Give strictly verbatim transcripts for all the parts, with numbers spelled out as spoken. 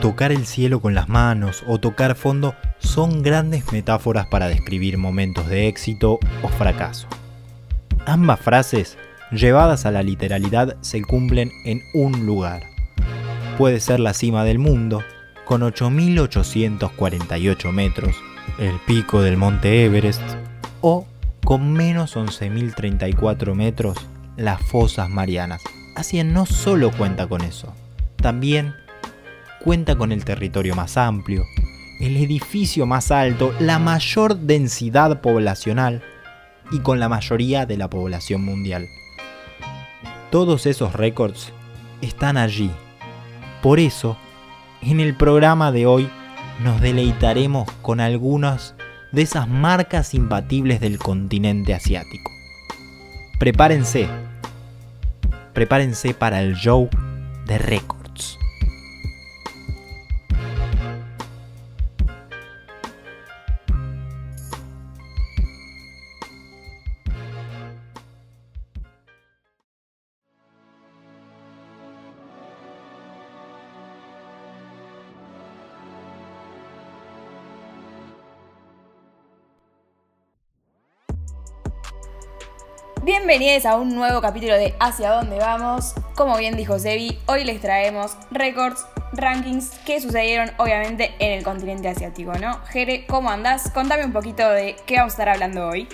tocar el cielo con las manos o tocar fondo son grandes metáforas para describir momentos de éxito o fracaso. Ambas frases, llevadas a la literalidad, se cumplen en un lugar. Puede ser la cima del mundo, con ocho mil ochocientos cuarenta y ocho metros, el pico del monte Everest, o con menos once mil treinta y cuatro metros, las fosas Marianas. Asia no solo cuenta con eso, también cuenta con el territorio más amplio, el edificio más alto, la mayor densidad poblacional y con la mayoría de la población mundial. Todos esos récords están allí. Por eso, en el programa de hoy nos deleitaremos con algunas de esas marcas imbatibles del continente asiático. Prepárense, prepárense para el show de récords. Bienvenidos a un nuevo capítulo de Hacia dónde vamos. Como bien dijo Sebi, hoy les traemos récords, rankings que sucedieron obviamente en el continente asiático, ¿no? Jere, ¿cómo andás? Contame un poquito de qué vamos a estar hablando hoy.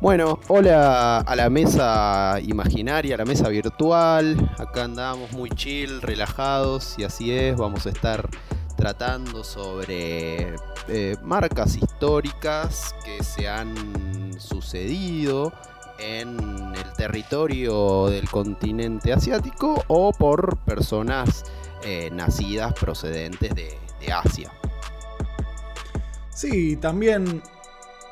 Bueno, hola a la mesa imaginaria, a la mesa virtual. Acá andamos muy chill, relajados y así es. Vamos a estar tratando sobre eh, marcas históricas que se han sucedido en el territorio del continente asiático o por personas eh, nacidas procedentes de, de Asia. Sí, también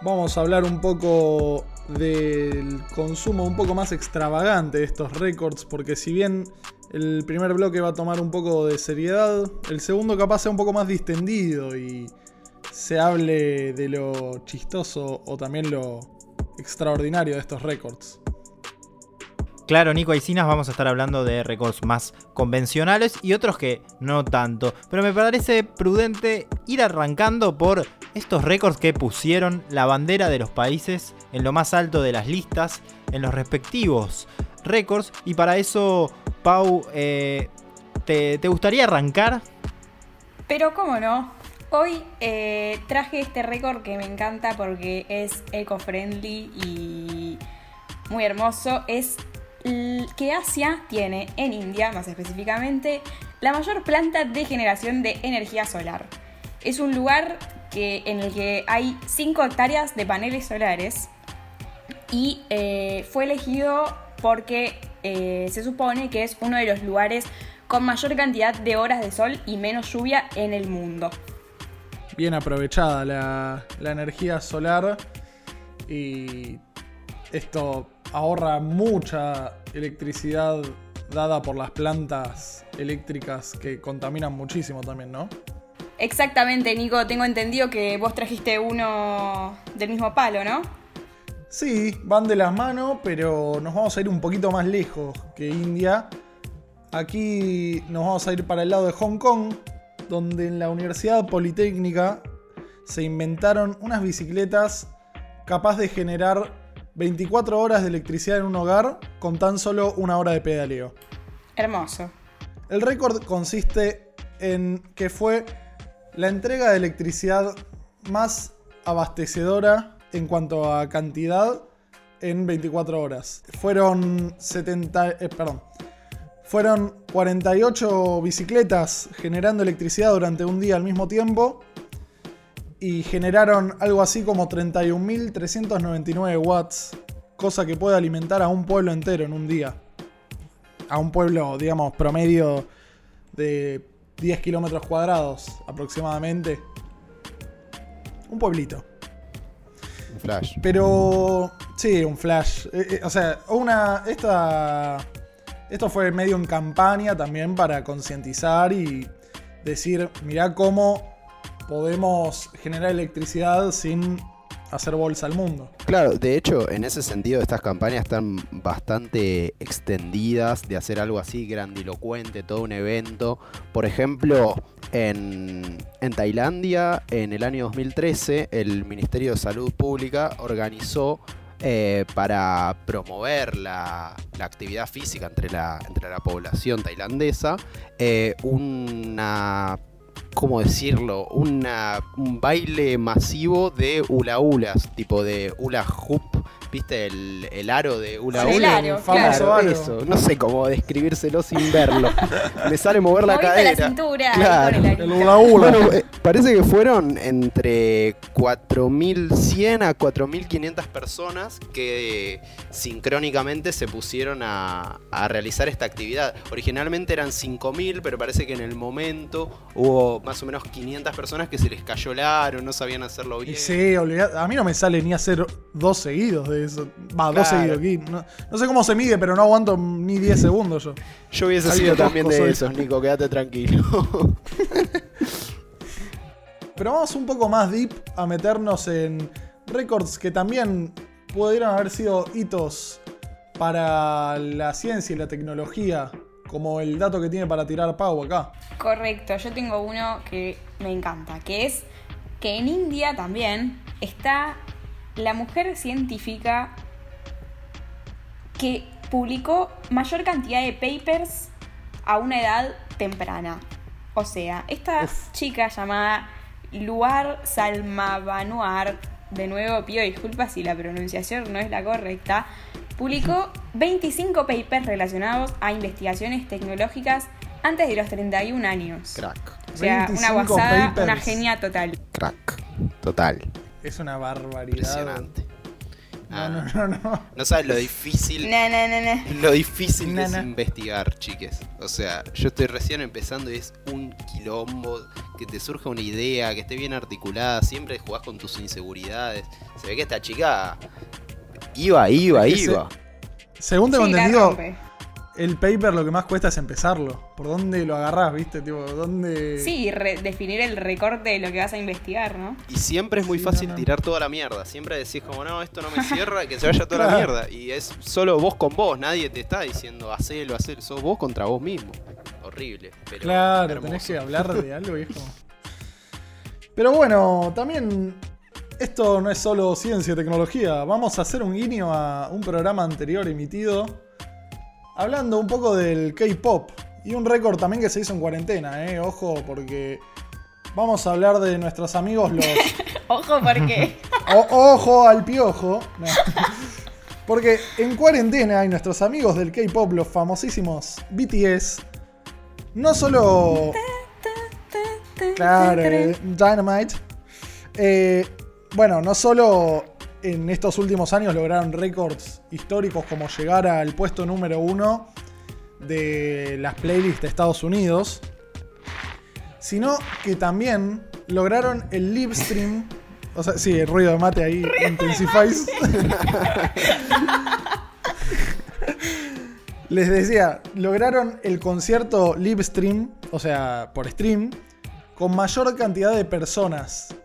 vamos a hablar un poco del consumo un poco más extravagante de estos récords, porque si bien el primer bloque va a tomar un poco de seriedad, el segundo capaz sea un poco más distendido y se hable de lo chistoso o también lo extraordinario de estos récords. Claro, Nico, y Sinas, vamos a estar hablando de récords más convencionales y otros que no tanto, pero me parece prudente ir arrancando por estos récords que pusieron la bandera de los países en lo más alto de las listas en los respectivos récords, y para eso, Pau, eh, ¿te, te gustaría arrancar? Pero cómo no. Hoy eh, traje este récord que me encanta porque es eco-friendly y muy hermoso. Es que Asia tiene, en India más específicamente, la mayor planta de generación de energía solar. Es un lugar que, en el que hay cinco hectáreas de paneles solares y eh, fue elegido porque eh, se supone que es uno de los lugares con mayor cantidad de horas de sol y menos lluvia en el mundo. Bien aprovechada la, la energía solar, y esto ahorra mucha electricidad dada por las plantas eléctricas que contaminan muchísimo también, ¿no? Exactamente, Nico, tengo entendido que vos trajiste uno del mismo palo, ¿no? Sí, van de las manos, pero nos vamos a ir un poquito más lejos que India. Aquí nos vamos a ir para el lado de Hong Kong, donde en la Universidad Politécnica se inventaron unas bicicletas capaz de generar veinticuatro horas de electricidad en un hogar con tan solo una hora de pedaleo. Hermoso. El récord consiste en que fue la entrega de electricidad más abastecedora en cuanto a cantidad en veinticuatro horas. Fueron setenta... Eh, perdón... Fueron cuarenta y ocho bicicletas generando electricidad durante un día al mismo tiempo y generaron algo así como treinta y un mil trescientos noventa y nueve watts, cosa que puede alimentar a un pueblo entero en un día. A un pueblo, digamos, promedio de diez kilómetros cuadrados aproximadamente. Un pueblito. Un flash. Pero, sí, un flash. Eh, eh, o sea, una... esta... Esto fue medio en campaña también para concientizar y decir, mirá cómo podemos generar electricidad sin hacer bolsa al mundo. Claro, de hecho, en ese sentido estas campañas están bastante extendidas de hacer algo así grandilocuente, todo un evento. Por ejemplo, En, en Tailandia, en el año dos mil trece, el Ministerio de Salud Pública organizó eh, para promover la, la actividad física entre la, entre la población tailandesa eh, una... ¿Cómo decirlo? Una, un baile masivo de hula-hulas, tipo de hula-hoop, ¿viste? El, el aro de hula-hula. Sí, el aro, famoso claro, aro. Eso. No sé cómo describírselo sin verlo. Me sale mover la cadera. La cintura. Claro. El hula-hula. Bueno, eh, parece que fueron entre cuatro mil cien a cuatro mil quinientas personas que sincrónicamente se pusieron a, a realizar esta actividad. Originalmente eran cinco mil, pero parece que en el momento hubo más o menos quinientas personas que se les cayó el aro, no sabían hacerlo bien. Sí, obligado. A mí no me sale ni hacer dos seguidos de eso. Va, claro. dos seguidos aquí. No, no sé cómo se mide, pero no aguanto ni diez segundos yo. Yo hubiese Salí sido también de soy. esos, Nico, quédate tranquilo. Pero vamos un poco más deep a meternos en récords que también pudieron haber sido hitos para la ciencia y la tecnología. Como el dato que tiene para tirar Pau acá. Correcto, yo tengo uno que me encanta, que es que en India también está la mujer científica que publicó mayor cantidad de papers a una edad temprana. O sea, esta Uf. chica llamada Luar Salmavanuar, de nuevo pido disculpas si la pronunciación no es la correcta, publicó veinticinco papers relacionados a investigaciones tecnológicas antes de los treinta y un años. Crack. O sea, una guasada, papers. Una genia total. Crack. Total. Es una barbaridad. Impresionante. No, no, no, no. No, no sabes lo difícil. No, no, no, no. Lo difícil no, no. es investigar, chiques. O sea, yo estoy recién empezando y es un quilombo. Que te surja una idea, que esté bien articulada. Siempre jugás con tus inseguridades. Se ve que esta chica... Iba, iba, es que iba. Se, según tengo sí, entendido, el paper lo que más cuesta es empezarlo. ¿Por dónde lo agarrás, viste? Tipo, ¿dónde...? Sí, re- definir el recorte de lo que vas a investigar, ¿no? Y siempre es muy sí, fácil no, no. tirar toda la mierda. Siempre decís como, no, esto no me cierra, que se vaya toda la mierda. Y es solo vos con vos, nadie te está diciendo, hacelo, hacelo. Sos vos contra vos mismo. Horrible, pero Claro, hermoso. Tenés que hablar de algo, viejo. Pero bueno, también... Esto no es solo ciencia y tecnología. Vamos a hacer un guiño a un programa anterior emitido hablando un poco del K-pop y un récord también que se hizo en cuarentena, ¿eh? Ojo, porque vamos a hablar de nuestros amigos los... Ojo, porque... O- ojo al piojo. No. Porque en cuarentena y nuestros amigos del K-pop, los famosísimos B T S, no solo... Claro, Dynamite. Eh... Bueno, no solo en estos últimos años lograron récords históricos como llegar al puesto número uno de las playlists de Estados Unidos, sino que también lograron el live stream. O sea, sí, el ruido de mate ahí intensifies. Les decía, lograron el concierto live stream, o sea, por stream, con mayor cantidad de personas.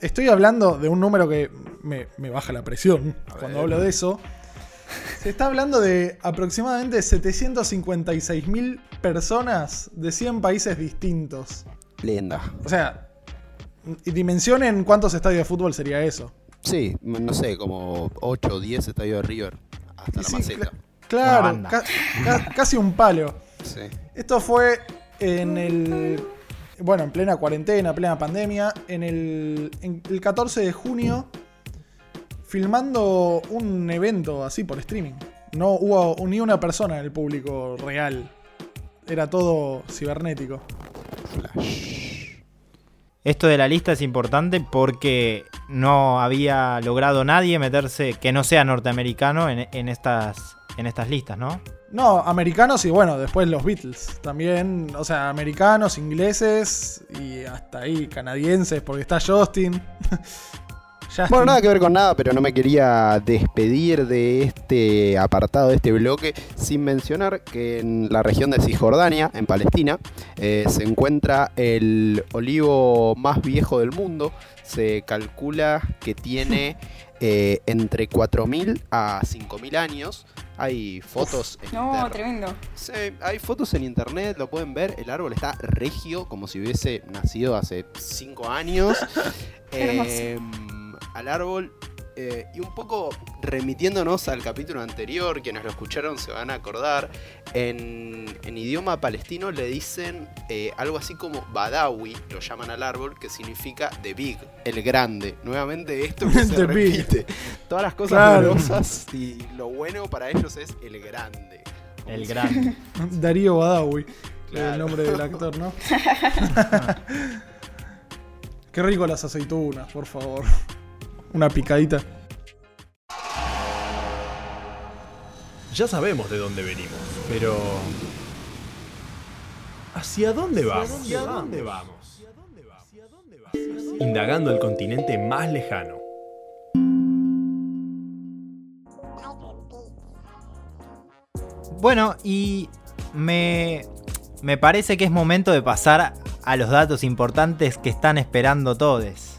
Estoy hablando de un número que me, me baja la presión cuando hablo de eso. Se está hablando de aproximadamente setecientos cincuenta y seis mil personas de cien países distintos. Linda. O sea, dimensionen cuántos estadios de fútbol sería eso. Sí, no sé, como ocho o diez estadios de River. Hasta y la sí, maceta. Cl- claro, ca- ca- casi un palo. Sí. Esto fue en el... Bueno, en plena cuarentena, plena pandemia, en el, en el catorce de junio, filmando un evento así por streaming. No hubo ni una persona en el público real. Era todo cibernético. Flash. Esto de la lista es importante porque no había logrado nadie meterse, que no sea norteamericano, en, en estas, en estas listas, ¿no? No, americanos y bueno, después los Beatles también, o sea, americanos, ingleses y hasta ahí canadienses, porque está Justin. Justin. Bueno, nada que ver con nada, pero no me quería despedir de este apartado, de este bloque, sin mencionar que en la región de Cisjordania, en Palestina, eh, se encuentra el olivo más viejo del mundo. Se calcula que tiene eh, entre cuatro mil a cinco mil años. Hay fotos en no, internet. Tremendo. Sí, hay fotos en internet, lo pueden ver. El árbol está regio, como si hubiese nacido hace cinco años. eh, al árbol. Eh, y un poco remitiéndonos al capítulo anterior, quienes lo escucharon se van a acordar, en, en idioma palestino le dicen eh, algo así como Badawi, lo llaman al árbol, que significa The Big, el grande. Nuevamente esto que se repite. Todas las cosas claro. Maravillosas y lo bueno para ellos es el grande. El grande. Darío Badawi, claro. El nombre del actor, ¿no? Qué rico las aceitunas, por favor. Una picadita. Ya sabemos de dónde venimos, pero ¿hacia dónde vamos? ¿Hacia dónde vamos? Indagando el continente más lejano. Bueno, y me me parece que es momento de pasar a los datos importantes que están esperando todos.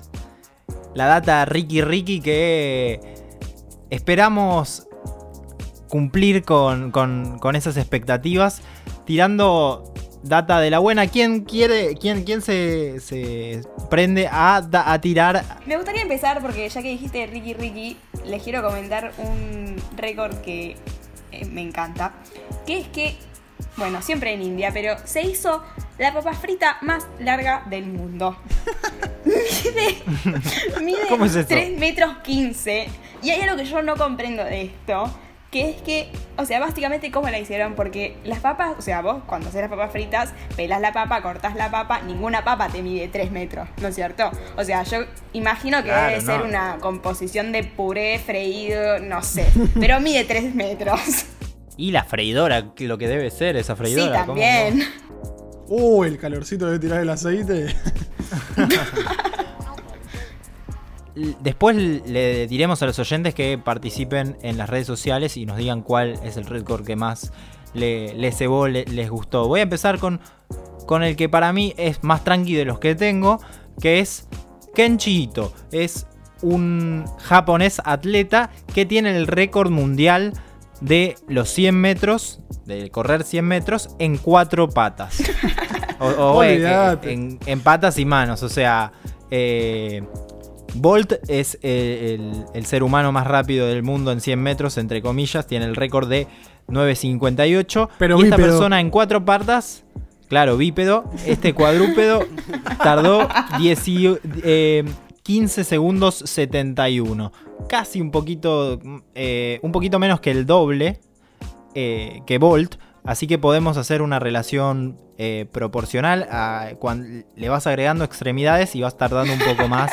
La data Ricky Ricky que esperamos cumplir con, con, con esas expectativas. Tirando data de la buena. ¿Quién quiere? ¿Quién, quién se, se prende a, a tirar? Me gustaría empezar porque ya que dijiste Ricky Ricky, les quiero comentar un récord que me encanta. Que es que, bueno, siempre en India, pero se hizo la papa frita más larga del mundo. Mide, mide ¿cómo es esto? tres metros quince. Y hay algo que yo no comprendo de esto, que es que, o sea, básicamente cómo la hicieron, porque las papas, o sea, vos cuando haces las papas fritas, pelás la papa, cortás la papa, ninguna papa te mide tres metros, ¿no es cierto? O sea, yo imagino que claro, debe no. ser una composición de puré, freído, no sé, pero mide tres metros. Y la freidora, lo que debe ser esa freidora. Sí, también. ¿Cómo? Uh, el calorcito de tirar el aceite. Después le diremos a los oyentes que participen en las redes sociales y nos digan cuál es el récord que más le, les cebó, le, les gustó. Voy a empezar con, con el que para mí es más tranqui de los que tengo, que es Kenshi Ito. Es un japonés atleta que tiene el récord mundial de los cien metros, de correr cien metros en cuatro patas. O, o en, en, en patas y manos. O sea, eh, Bolt es el, el, el ser humano más rápido del mundo en cien metros, entre comillas. Tiene el récord de nueve cincuenta y ocho. Pero y esta bípedo. Persona en cuatro patas, claro, bípedo, este cuadrúpedo, tardó quince segundos setenta y uno. Casi un poquito, eh, un poquito menos que el doble eh, que Bolt. Así que podemos hacer una relación eh, proporcional a cuando le vas agregando extremidades y vas tardando un poco más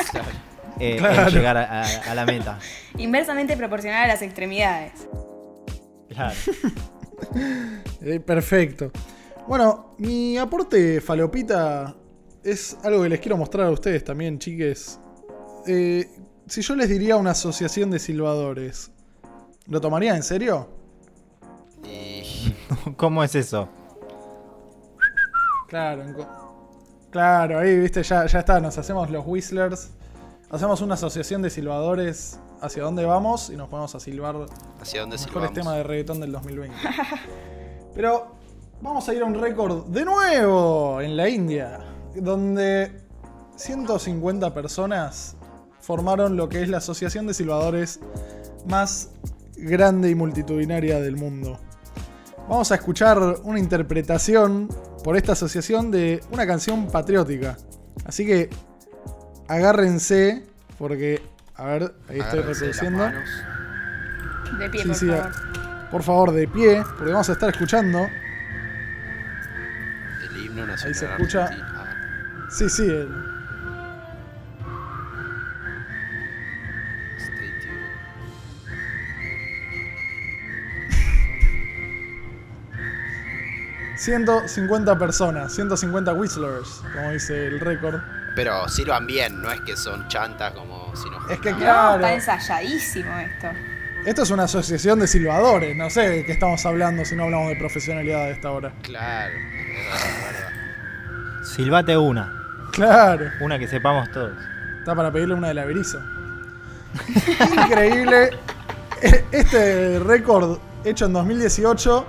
eh, claro. en llegar a, a, a la meta. Inversamente proporcional a las extremidades. Claro. Perfecto. Bueno, mi aporte falopita es algo que les quiero mostrar a ustedes también, chiques. Eh, si yo les diría una asociación de silbadores, ¿lo tomaría en serio? ¿Cómo es eso? Claro, claro, ahí viste, ya, ya está, nos hacemos los whistlers, hacemos una asociación de silbadores hacia dónde vamos y nos ponemos a silbar hacia dónde silbamos. Mejores temas de reggaetón del dos mil veinte. Pero vamos a ir a un récord de nuevo en la India, donde ciento cincuenta personas formaron lo que es la asociación de silbadores más grande y multitudinaria del mundo. Vamos a escuchar una interpretación por esta asociación de una canción patriótica. Así que agárrense, porque, a ver, ahí estoy reproduciendo. De pie, sí, por sí, favor. Por favor, de pie, porque vamos a estar escuchando. El himno nacional. Ahí se escucha. Argentina. Sí, sí. El... ciento cincuenta personas, ciento cincuenta whistlers, como dice el récord. Pero sirvan bien, no es que son chantas como si no... Es que claro... No, está ensayadísimo esto. Esto es una asociación de silbadores, no sé de qué estamos hablando si no hablamos de profesionalidad a esta hora. Claro, verdad. Silbate una. Claro. Una que sepamos todos. Está para pedirle una de la Berizo. Increíble. Este récord hecho en dos mil dieciocho,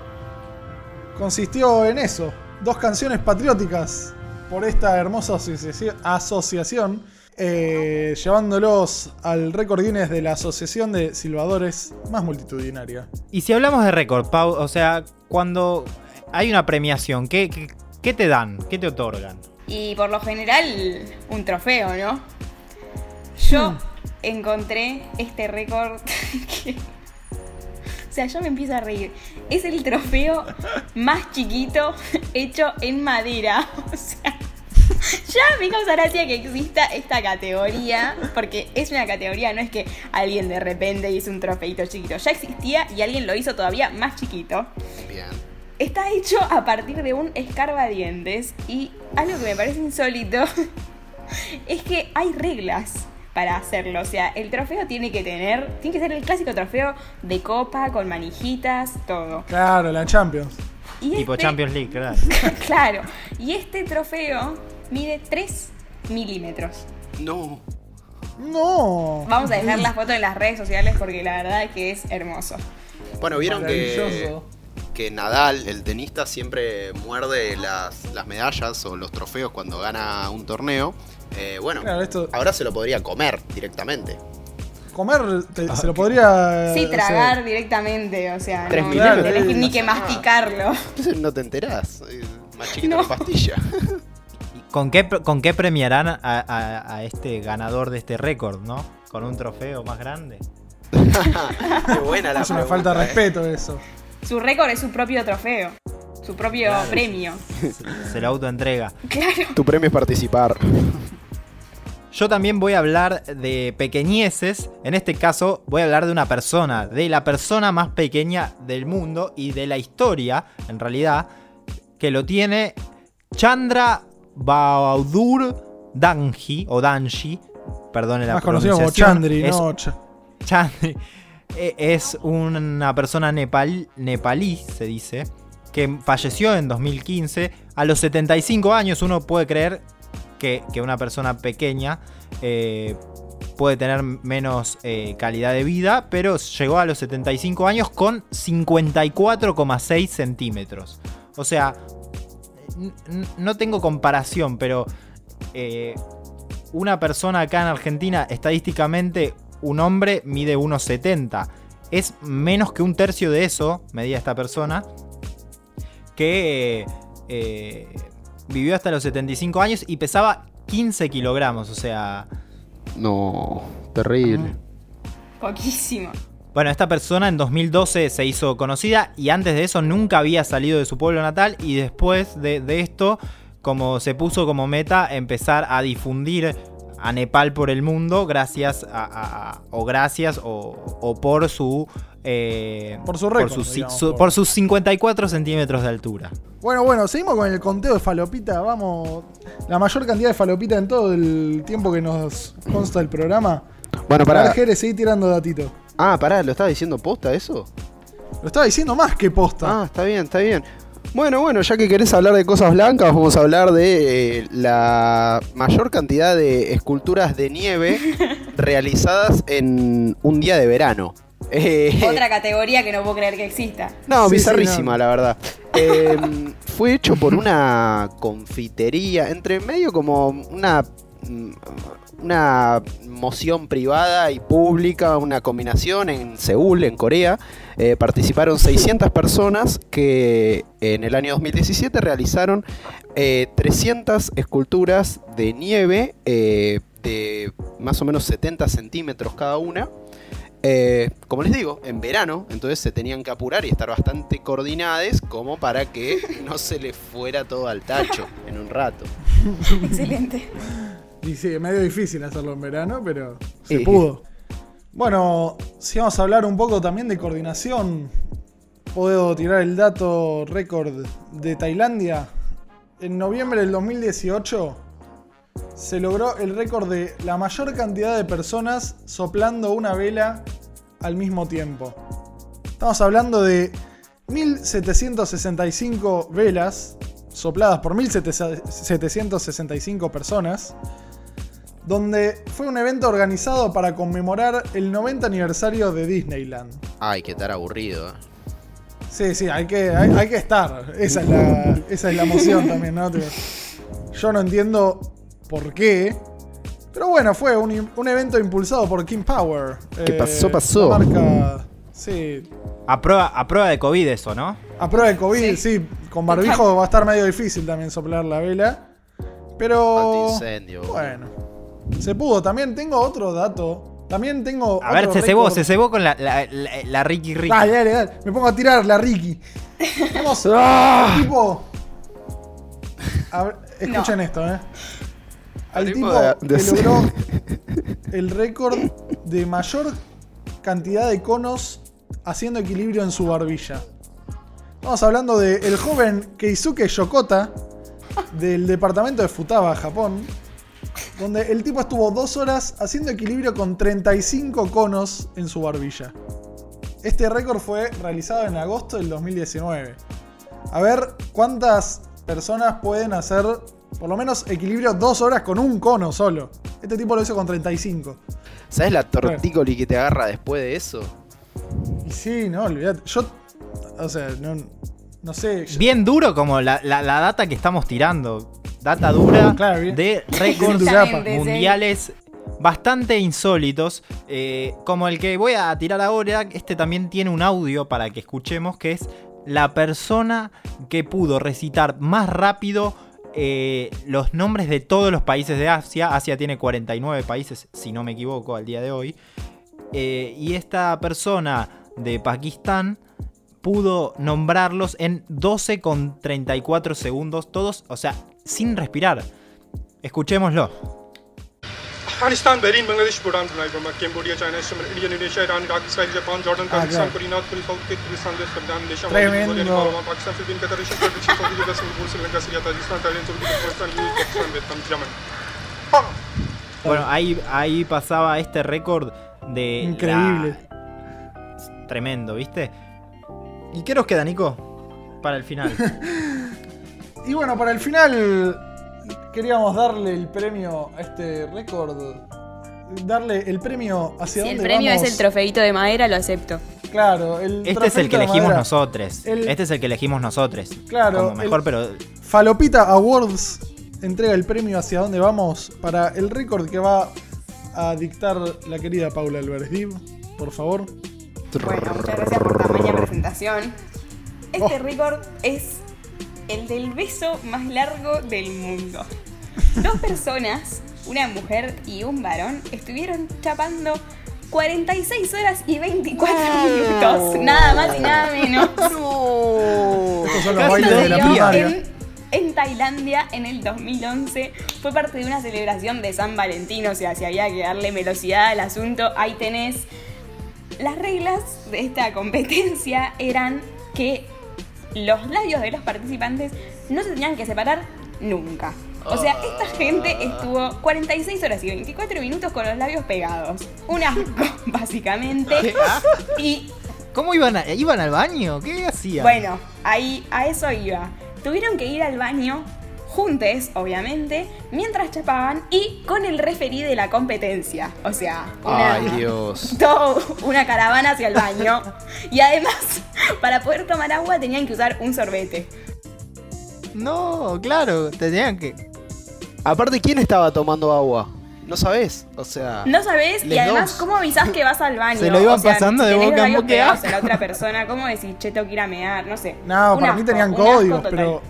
consistió en eso. Dos canciones patrióticas por esta hermosa asoci- asociación, eh, llevándolos al récord Guinness de la asociación de silbadores más multitudinaria. Y si hablamos de récord, Pau, o sea, cuando hay una premiación, ¿qué, qué, qué te dan? ¿Qué te otorgan? Y por lo general, un trofeo, ¿no? Yo hmm. encontré este récord que... O sea, yo me empiezo a reír. Es el trofeo más chiquito hecho en madera. O sea, ya me causa gracia que exista esta categoría, porque es una categoría, no es que alguien de repente hizo un trofeito chiquito. Ya existía y alguien lo hizo todavía más chiquito. Bien. Está hecho a partir de un escarbadientes y algo que me parece insólito es que hay reglas para hacerlo. O sea, el trofeo tiene que tener, tiene que ser el clásico trofeo de copa, con manijitas, todo. Claro, la Champions. Y tipo este... Champions League, claro. Claro. Y este trofeo mide tres milímetros. No. No. Vamos a dejar las fotos en las redes sociales porque la verdad es que es hermoso. Bueno, vieron que... que Nadal, el tenista, siempre muerde las, las medallas o los trofeos cuando gana un torneo. Eh, bueno, claro, esto... ahora se lo podría comer directamente. Comer, te, ah, se lo podría... Sí, tragar, o sea, directamente, o sea, no, no tenés que, ni que masticarlo. No te enterás, más chiquito no. Que pastilla. ¿Con qué, con qué premiarán a, a, a este ganador de este récord, no? ¿Con un trofeo más grande? Qué buena la pregunta, es una falta de respeto eso. Su récord es su propio trofeo, su propio claro. premio. Se lo autoentrega. Claro. Tu premio es participar. Yo también voy a hablar de pequeñeces. En este caso voy a hablar de una persona, de la persona más pequeña del mundo y de la historia, en realidad, que lo tiene Chandra Bahadur Dangi, o Dangi, perdón la pronunciación. Más conocido como Chandri, ¿no? Chandri. Es una persona nepal, nepalí, se dice, que falleció en dos mil quince a los setenta y cinco años. Uno puede creer que, que una persona pequeña eh, puede tener menos eh, calidad de vida, pero llegó a los setenta y cinco años con cincuenta y cuatro coma seis centímetros. O sea, n- n- no tengo comparación, pero eh, una persona acá en Argentina, estadísticamente... un hombre mide uno setenta. Es menos que un tercio de eso, medía esta persona, que eh, vivió hasta los setenta y cinco años y pesaba quince kilogramos, o sea... No, terrible. Poquísimo. Bueno, esta persona en dos mil doce se hizo conocida y antes de eso nunca había salido de su pueblo natal y después de, de esto, como se puso como meta empezar a difundir a Nepal por el mundo, gracias a, a, a o gracias o, o por su eh, por su récord, por sus, digamos, su, por sus cincuenta y cuatro centímetros de altura. Bueno, bueno, seguimos con el conteo de falopita, vamos, la mayor cantidad de falopita en todo el tiempo que nos consta el programa. Bueno, pará. Jerez, seguí tirando datito. Ah, pará, ¿lo estaba diciendo posta eso? Lo estaba diciendo más que posta. Ah, está bien, está bien. Bueno, bueno, ya que querés hablar de cosas blancas, vamos a hablar de eh, la mayor cantidad de esculturas de nieve realizadas en un día de verano. Eh, Otra categoría que no puedo creer que exista. No, sí, bizarrísima, sí, no. La verdad. Eh, fue hecho por una confitería, entre medio como una, una moción privada y pública, una combinación en Seúl, en Corea. Eh, participaron seiscientas personas que en el año dos mil diecisiete realizaron eh, trescientas esculturas de nieve eh, de más o menos setenta centímetros cada una. Eh, como les digo, en verano, entonces se tenían que apurar y estar bastante coordinadas como para que no se les fuera todo al tacho en un rato. Excelente. Y sí, medio difícil hacerlo en verano, pero se eh. pudo. Bueno, si vamos a hablar un poco también de coordinación, puedo tirar el dato récord de Tailandia. En noviembre del dos mil dieciocho se logró el récord de la mayor cantidad de personas soplando una vela al mismo tiempo. Estamos hablando de mil setecientas sesenta y cinco velas sopladas por mil setecientas sesenta y cinco personas. Donde fue un evento organizado para conmemorar el noventa aniversario de Disneyland. Ay, qué tan aburrido. Sí, sí, hay que, hay, hay que estar. Esa es la, esa es la emoción también, ¿no? Yo no entiendo por qué. Pero bueno, fue un, un evento impulsado por Kim Power. ¿Qué eh, pasó, pasó? La marca, sí. A prueba, a prueba de COVID eso, ¿no? A prueba de COVID, sí. sí. Con barbijo va a estar medio difícil también soplar la vela. Pero... Antincendio. Bueno. Se pudo. También tengo otro dato. También tengo... A ver, se cebó, se cebó con la, la, la, la Ricky Ricky. Dale, dale, dale. Me pongo a tirar la Ricky. Vamos. Al tipo... A ver, escuchen no. esto, ¿eh? Al tipo de, que logró el récord de mayor cantidad de conos haciendo equilibrio en su barbilla. Estamos hablando de el joven Keisuke Yokota del departamento de Futaba, Japón, donde el tipo estuvo dos horas haciendo equilibrio con treinta y cinco conos en su barbilla. Este récord fue realizado en agosto del dos mil diecinueve. A ver cuántas personas pueden hacer por lo menos equilibrio dos horas con un cono solo. Este tipo lo hizo con treinta y cinco. ¿Sabes la tortícoli que te agarra después de eso? Y sí, no, olvidate. Yo, o sea, no, no sé. Yo... Bien duro como la, la, la data que estamos tirando. Data dura, claro, de récords mundiales bastante insólitos. Eh, como el que voy a tirar ahora, este también tiene un audio para que escuchemos, que es la persona que pudo recitar más rápido Eh, los nombres de todos los países de Asia. Asia tiene cuarenta y nueve países, si no me equivoco, al día de hoy. Eh, y esta persona de Pakistán pudo nombrarlos en doce con treinta y cuatro segundos, todos, o sea, sin respirar. Escuchémoslo. Afganistán, Bahrein, Bangladesh, Bhutan, Brunei, Burma, Cambodia, China, India, Indonesia, Irán, Irak, Israel, Japón, Jordan, Kazajistán, Corea, Norte, Corea, South, Kirguistán, Afganistán, Malaysia, Mongolia, Pakistán, Filipinas, Qatar, Rusia, Turquía, Saudi Arabia, Singapur, Sri Lanka, Siria, Tayikistán, Tailandia, Turquía, Pakistán, Uzbekistán, Vietnam, Yemen. Bueno, ahí ahí pasaba este récord de increíble. La... Tremendo, ¿viste? ¿Y qué nos queda, Nico? Para el final. Y bueno, para el final queríamos darle el premio a este récord. Darle el premio hacia dónde vamos. Si el premio vamos? Es el trofeito de madera, lo acepto. Claro, el Este es el que elegimos madera. nosotros. El, este es el que elegimos nosotros. Claro. Como mejor, pero... Falopita Awards entrega el premio hacia dónde vamos para el récord que va a dictar la querida Paula Álvarez Dib. Por favor. Bueno, muchas gracias por tamaña presentación. Este oh. récord es... el del beso más largo del mundo. Dos personas, una mujer y un varón, estuvieron chapando cuarenta y seis horas y veinticuatro no. minutos. Nada más y nada menos. No. Estos son los bailes de la primaria. En, en Tailandia, en el dos mil once, fue parte de una celebración de San Valentín. O sea, si había que darle velocidad al asunto, ahí tenés. Las reglas de esta competencia eran que los labios de los participantes no se tenían que separar nunca. O sea, esta gente estuvo cuarenta y seis horas y veinticuatro minutos con los labios pegados. Un asco, básicamente. Y ¿cómo iban, a, iban al baño? ¿Qué hacían? Bueno, ahí a eso iba. Tuvieron que ir al baño juntes, obviamente, mientras chapaban y con el referí de la competencia. O sea, una, Ay, Dios. Todo, una caravana hacia el baño. Y además, para poder tomar agua tenían que usar un sorbete. No, claro, tenían que... Aparte, ¿quién estaba tomando agua? No sabés, o sea... No sabés y además, dos. ¿Cómo avisás que vas al baño? Se lo iban o sea, pasando si de boca en boca. O sea, la otra persona, ¿cómo decís? Che, tengo que ir a mear, no sé. No, un para asco, mí tenían códigos, pero...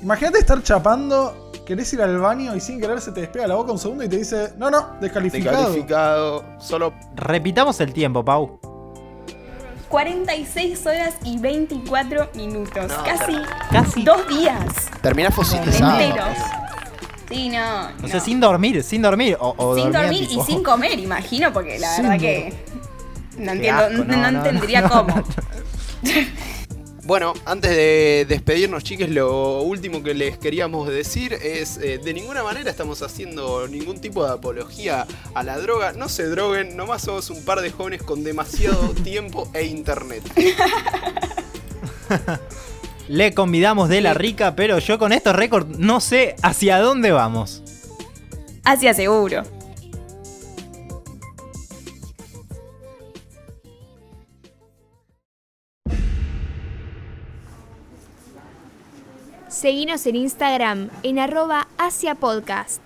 Imagínate estar chapando, querés ir al baño y sin querer se te despega la boca un segundo y te dice, no, no, descalificado. Descalificado, solo... Repitamos el tiempo, Pau. cuarenta y seis horas y veinticuatro minutos. No, casi, casi dos días. Terminás fosilizado. Enteros. Sí, no, no. O sea, sin dormir, sin dormir. O, o sin dormir y tipo... sin comer, imagino, porque la sin verdad que... No entiendo, asco, no, no, no entendería no, cómo. No, no, no. Bueno, antes de despedirnos, chiques, lo último que les queríamos decir es eh, de ninguna manera estamos haciendo ningún tipo de apología a la droga. No se droguen, nomás somos un par de jóvenes con demasiado tiempo e internet. Le convidamos de la rica, pero yo con estos récords no sé hacia dónde vamos. Hacia seguro. Seguinos en Instagram en arroba hacia podcast.